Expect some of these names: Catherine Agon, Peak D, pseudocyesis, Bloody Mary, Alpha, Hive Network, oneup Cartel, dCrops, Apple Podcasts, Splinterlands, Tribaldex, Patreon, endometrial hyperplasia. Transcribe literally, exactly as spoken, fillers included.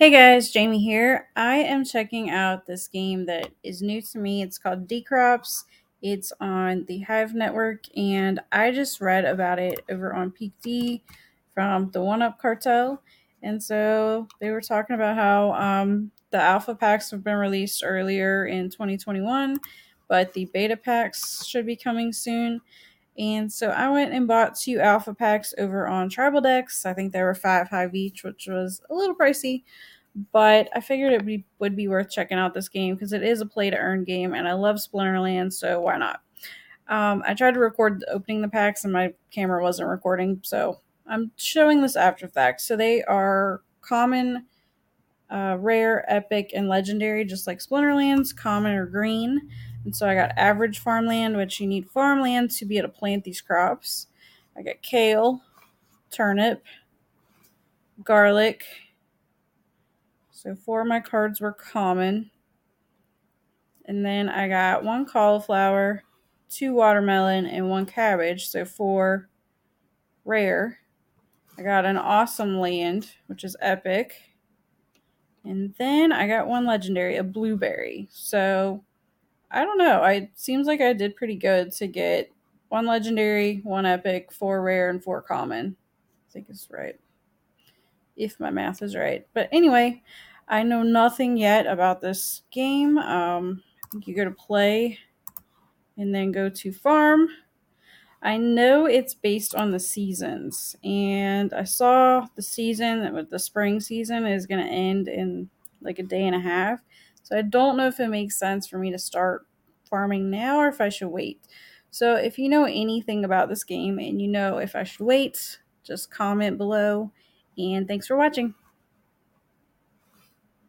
Hey guys, Jamie here. I am checking out this game that is new to me. It's called dCrops. It's on the Hive Network, and I just read about it over on Peak D from the oneup Cartel. And so they were talking about how um, the alpha packs have been released earlier in twenty twenty-one, but the beta packs should be coming soon. And so I went and bought two alpha packs over on Tribaldex. I think there were five Hive each, which was a little pricey, but I figured it be, would be worth checking out this game because it is a play-to-earn game, and I love Splinterlands, so why not? Um, I tried to record opening the packs, and my camera wasn't recording, so I'm showing this after the fact. So they are common, uh, rare, epic, and legendary, just like Splinterlands, common or green. And so I got average farmland, which you need farmland to be able to plant these crops. I got kale, turnip, garlic. So four of my cards were common. And then I got one cauliflower, two watermelon, and one cabbage. So four rare. I got an awesome land, which is epic. And then I got one legendary, a blueberry. So I don't know. I, it seems like I did pretty good to get one legendary, one epic, four rare, and four common. I think it's right. If my math is right. But anyway, I know nothing yet about this game. Um, I think you go to play and then go to farm. I know it's based on the seasons. And I saw the season, the spring season is going to end in like a day and a half. So I don't know if it makes sense for me to start farming now or if I should wait. So if you know anything about this game and you know if I should wait, just comment below. And thanks for watching.